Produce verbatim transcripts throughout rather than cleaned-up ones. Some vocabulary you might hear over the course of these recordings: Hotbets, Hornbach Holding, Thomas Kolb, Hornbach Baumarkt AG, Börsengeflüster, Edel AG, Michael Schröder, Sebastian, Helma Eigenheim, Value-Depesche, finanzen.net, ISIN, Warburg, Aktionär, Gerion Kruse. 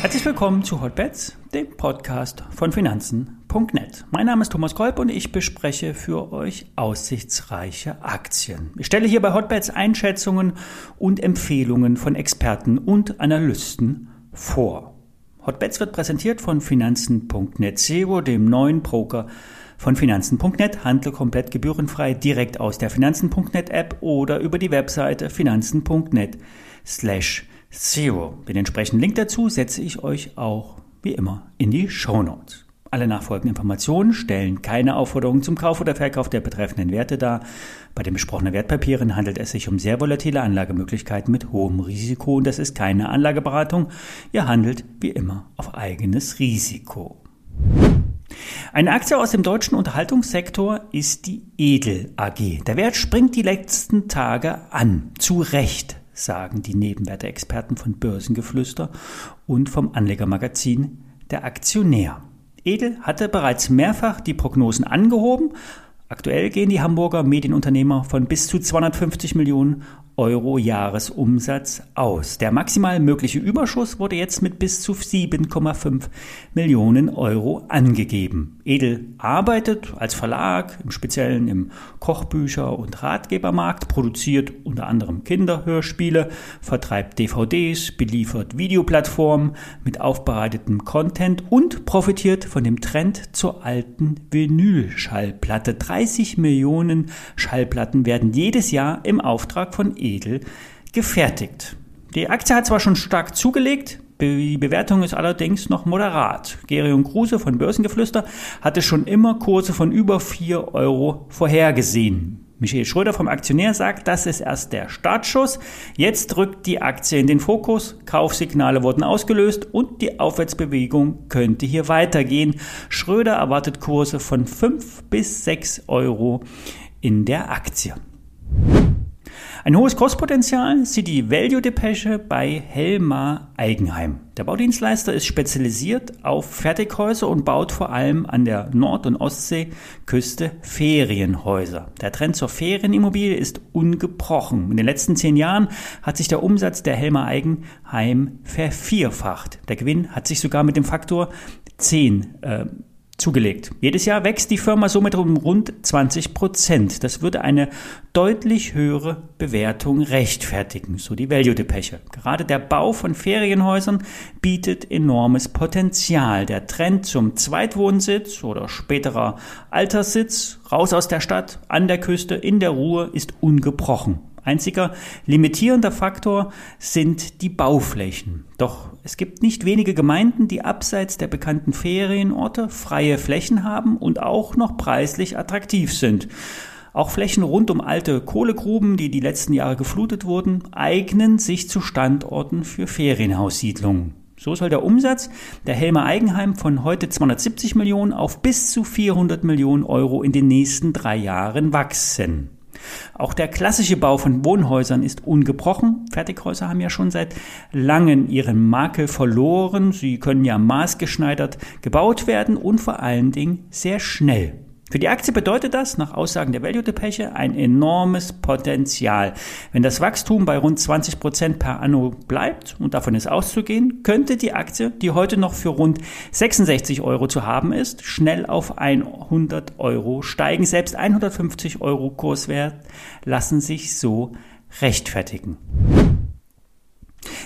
Herzlich willkommen zu Hotbets, dem Podcast von finanzen punkt net. Mein Name ist Thomas Kolb und ich bespreche für euch aussichtsreiche Aktien. Ich stelle hier bei Hotbets Einschätzungen und Empfehlungen von Experten und Analysten vor. Hotbets wird präsentiert von finanzen punkt net S E O, dem neuen Broker von finanzen punkt net. Handle komplett gebührenfrei direkt aus der finanzen punkt net App oder über die Webseite finanzen punkt net slash S E O. Den entsprechenden Link dazu setze ich euch auch wie immer in die Shownotes. Alle nachfolgenden Informationen stellen keine Aufforderung zum Kauf oder Verkauf der betreffenden Werte dar. Bei den besprochenen Wertpapieren handelt es sich um sehr volatile Anlagemöglichkeiten mit hohem Risiko und das ist keine Anlageberatung. Ihr handelt wie immer auf eigenes Risiko. Eine Aktie aus dem deutschen Unterhaltungssektor ist die Edel A G. Der Wert springt die letzten Tage an, zu Recht, sagen die Nebenwerteexperten von Börsengeflüster und vom Anlegermagazin der Aktionär. Edel hatte bereits mehrfach die Prognosen angehoben. Aktuell gehen die Hamburger Medienunternehmer von bis zu zweihundertfünfzig Millionen Euro Jahresumsatz aus. Der maximal mögliche Überschuss wurde jetzt mit bis zu sieben Komma fünf Millionen Euro angegeben. Edel arbeitet als Verlag, im Speziellen im Kochbücher- und Ratgebermarkt, produziert unter anderem Kinderhörspiele, vertreibt D V Ds, beliefert Videoplattformen mit aufbereitetem Content und profitiert von dem Trend zur alten Vinylschallplatte. dreißig Millionen Schallplatten werden jedes Jahr im Auftrag von Edel gefertigt. Die Aktie hat zwar schon stark zugelegt, die Bewertung ist allerdings noch moderat. Gerion Kruse von Börsengeflüster hatte schon immer Kurse von über vier Euro vorhergesehen. Michael Schröder vom Aktionär sagt, das ist erst der Startschuss. Jetzt rückt die Aktie in den Fokus, Kaufsignale wurden ausgelöst und die Aufwärtsbewegung könnte hier weitergehen. Schröder erwartet Kurse von fünf bis sechs Euro in der Aktie. Ein hohes Kurspotenzial sieht die Value-Depesche bei Helma Eigenheim. Der Baudienstleister ist spezialisiert auf Fertighäuser und baut vor allem an der Nord- und Ostseeküste Ferienhäuser. Der Trend zur Ferienimmobilie ist ungebrochen. In den letzten zehn Jahren hat sich der Umsatz der Helma Eigenheim vervierfacht. Der Gewinn hat sich sogar mit dem Faktor zehn äh, zugelegt. Jedes Jahr wächst die Firma somit um rund zwanzig Prozent. Das würde eine deutlich höhere Bewertung rechtfertigen, so die Value-Depesche. Gerade der Bau von Ferienhäusern bietet enormes Potenzial. Der Trend zum Zweitwohnsitz oder späterer Alterssitz, raus aus der Stadt, an der Küste, in der Ruhe, ist ungebrochen. Einziger limitierender Faktor sind die Bauflächen. Doch es gibt nicht wenige Gemeinden, die abseits der bekannten Ferienorte freie Flächen haben und auch noch preislich attraktiv sind. Auch Flächen rund um alte Kohlegruben, die die letzten Jahre geflutet wurden, eignen sich zu Standorten für Ferienhaussiedlungen. So soll der Umsatz der Helma Eigenheim von heute zweihundertsiebzig Millionen auf bis zu vierhundert Millionen Euro in den nächsten drei Jahren wachsen. Auch der klassische Bau von Wohnhäusern ist ungebrochen. Fertighäuser haben ja schon seit langem ihren Makel verloren. Sie können ja maßgeschneidert gebaut werden und vor allen Dingen sehr schnell. Für die Aktie bedeutet das, nach Aussagen der Value-Depesche, ein enormes Potenzial. Wenn das Wachstum bei rund zwanzig Prozent per anno bleibt, und davon ist auszugehen, könnte die Aktie, die heute noch für rund sechsundsechzig Euro zu haben ist, schnell auf hundert Euro steigen. Selbst hundertfünfzig Euro Kurswert lassen sich so rechtfertigen.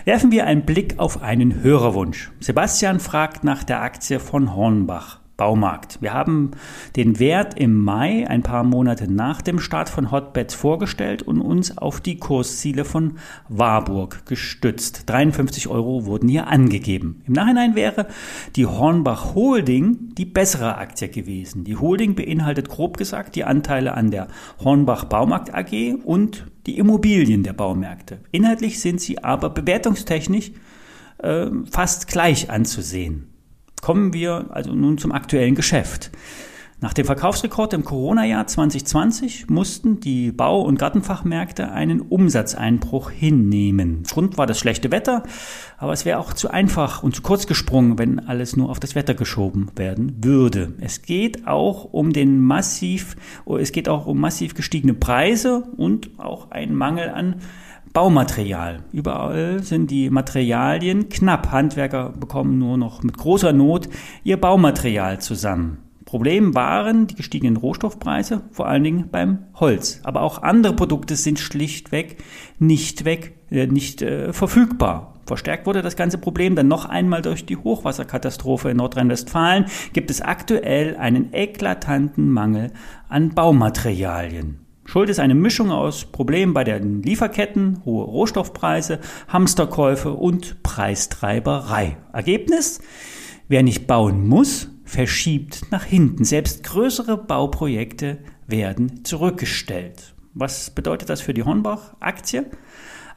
Werfen wir einen Blick auf einen Hörerwunsch. Sebastian fragt nach der Aktie von Hornbach Baumarkt. Wir haben den Wert im Mai, ein paar Monate nach dem Start von Hotbets, vorgestellt und uns auf die Kursziele von Warburg gestützt. dreiundfünfzig Euro wurden hier angegeben. Im Nachhinein wäre die Hornbach Holding die bessere Aktie gewesen. Die Holding beinhaltet grob gesagt die Anteile an der Hornbach Baumarkt A G und die Immobilien der Baumärkte. Inhaltlich sind sie aber bewertungstechnisch äh, fast gleich anzusehen. Kommen wir also nun zum aktuellen Geschäft. Nach dem Verkaufsrekord im Corona-Jahr zwanzig zwanzig mussten die Bau- und Gartenfachmärkte einen Umsatzeinbruch hinnehmen. Grund war das schlechte Wetter, aber es wäre auch zu einfach und zu kurz gesprungen, wenn alles nur auf das Wetter geschoben werden würde. Es geht auch um den massiv, es geht auch um massiv gestiegene Preise und auch einen Mangel an Baumaterial. Überall sind die Materialien knapp. Handwerker bekommen nur noch mit großer Not ihr Baumaterial zusammen. Problem waren die gestiegenen Rohstoffpreise, vor allen Dingen beim Holz. Aber auch andere Produkte sind schlichtweg nicht, weg, äh, nicht äh, verfügbar. Verstärkt wurde das ganze Problem dann noch einmal durch die Hochwasserkatastrophe in Nordrhein-Westfalen. Gibt es aktuell einen eklatanten Mangel an Baumaterialien. Schuld ist eine Mischung aus Problemen bei den Lieferketten, hohe Rohstoffpreise, Hamsterkäufe und Preistreiberei. Ergebnis? Wer nicht bauen muss, verschiebt nach hinten. Selbst größere Bauprojekte werden zurückgestellt. Was bedeutet das für die Hornbach-Aktie?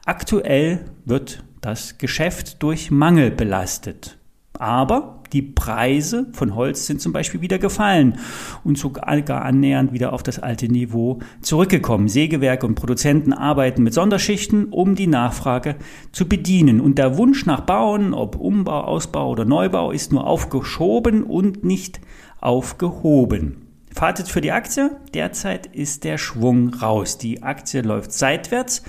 Aktuell wird das Geschäft durch Mangel belastet. Aber die Preise von Holz sind zum Beispiel wieder gefallen und sogar annähernd wieder auf das alte Niveau zurückgekommen. Sägewerke und Produzenten arbeiten mit Sonderschichten, um die Nachfrage zu bedienen. Und der Wunsch nach Bauen, ob Umbau, Ausbau oder Neubau, ist nur aufgeschoben und nicht aufgehoben. Fazit für die Aktie: Derzeit ist der Schwung raus. Die Aktie läuft seitwärts.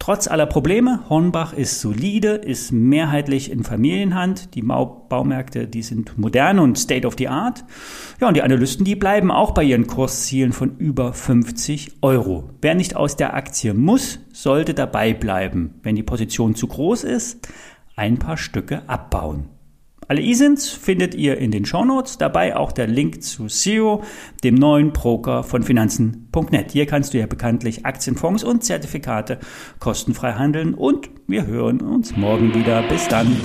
Trotz aller Probleme, Hornbach ist solide, ist mehrheitlich in Familienhand. Die Baumärkte, die sind modern und state of the art. Ja, und die Analysten, die bleiben auch bei ihren Kurszielen von über fünfzig Euro. Wer nicht aus der Aktie muss, sollte dabei bleiben. Wenn die Position zu groß ist, ein paar Stücke abbauen. Alle I S I Ns findet ihr in den Shownotes, dabei auch der Link zu S E O, dem neuen Broker von finanzen punkt net. Hier kannst du ja bekanntlich Aktienfonds und Zertifikate kostenfrei handeln und wir hören uns morgen wieder. Bis dann.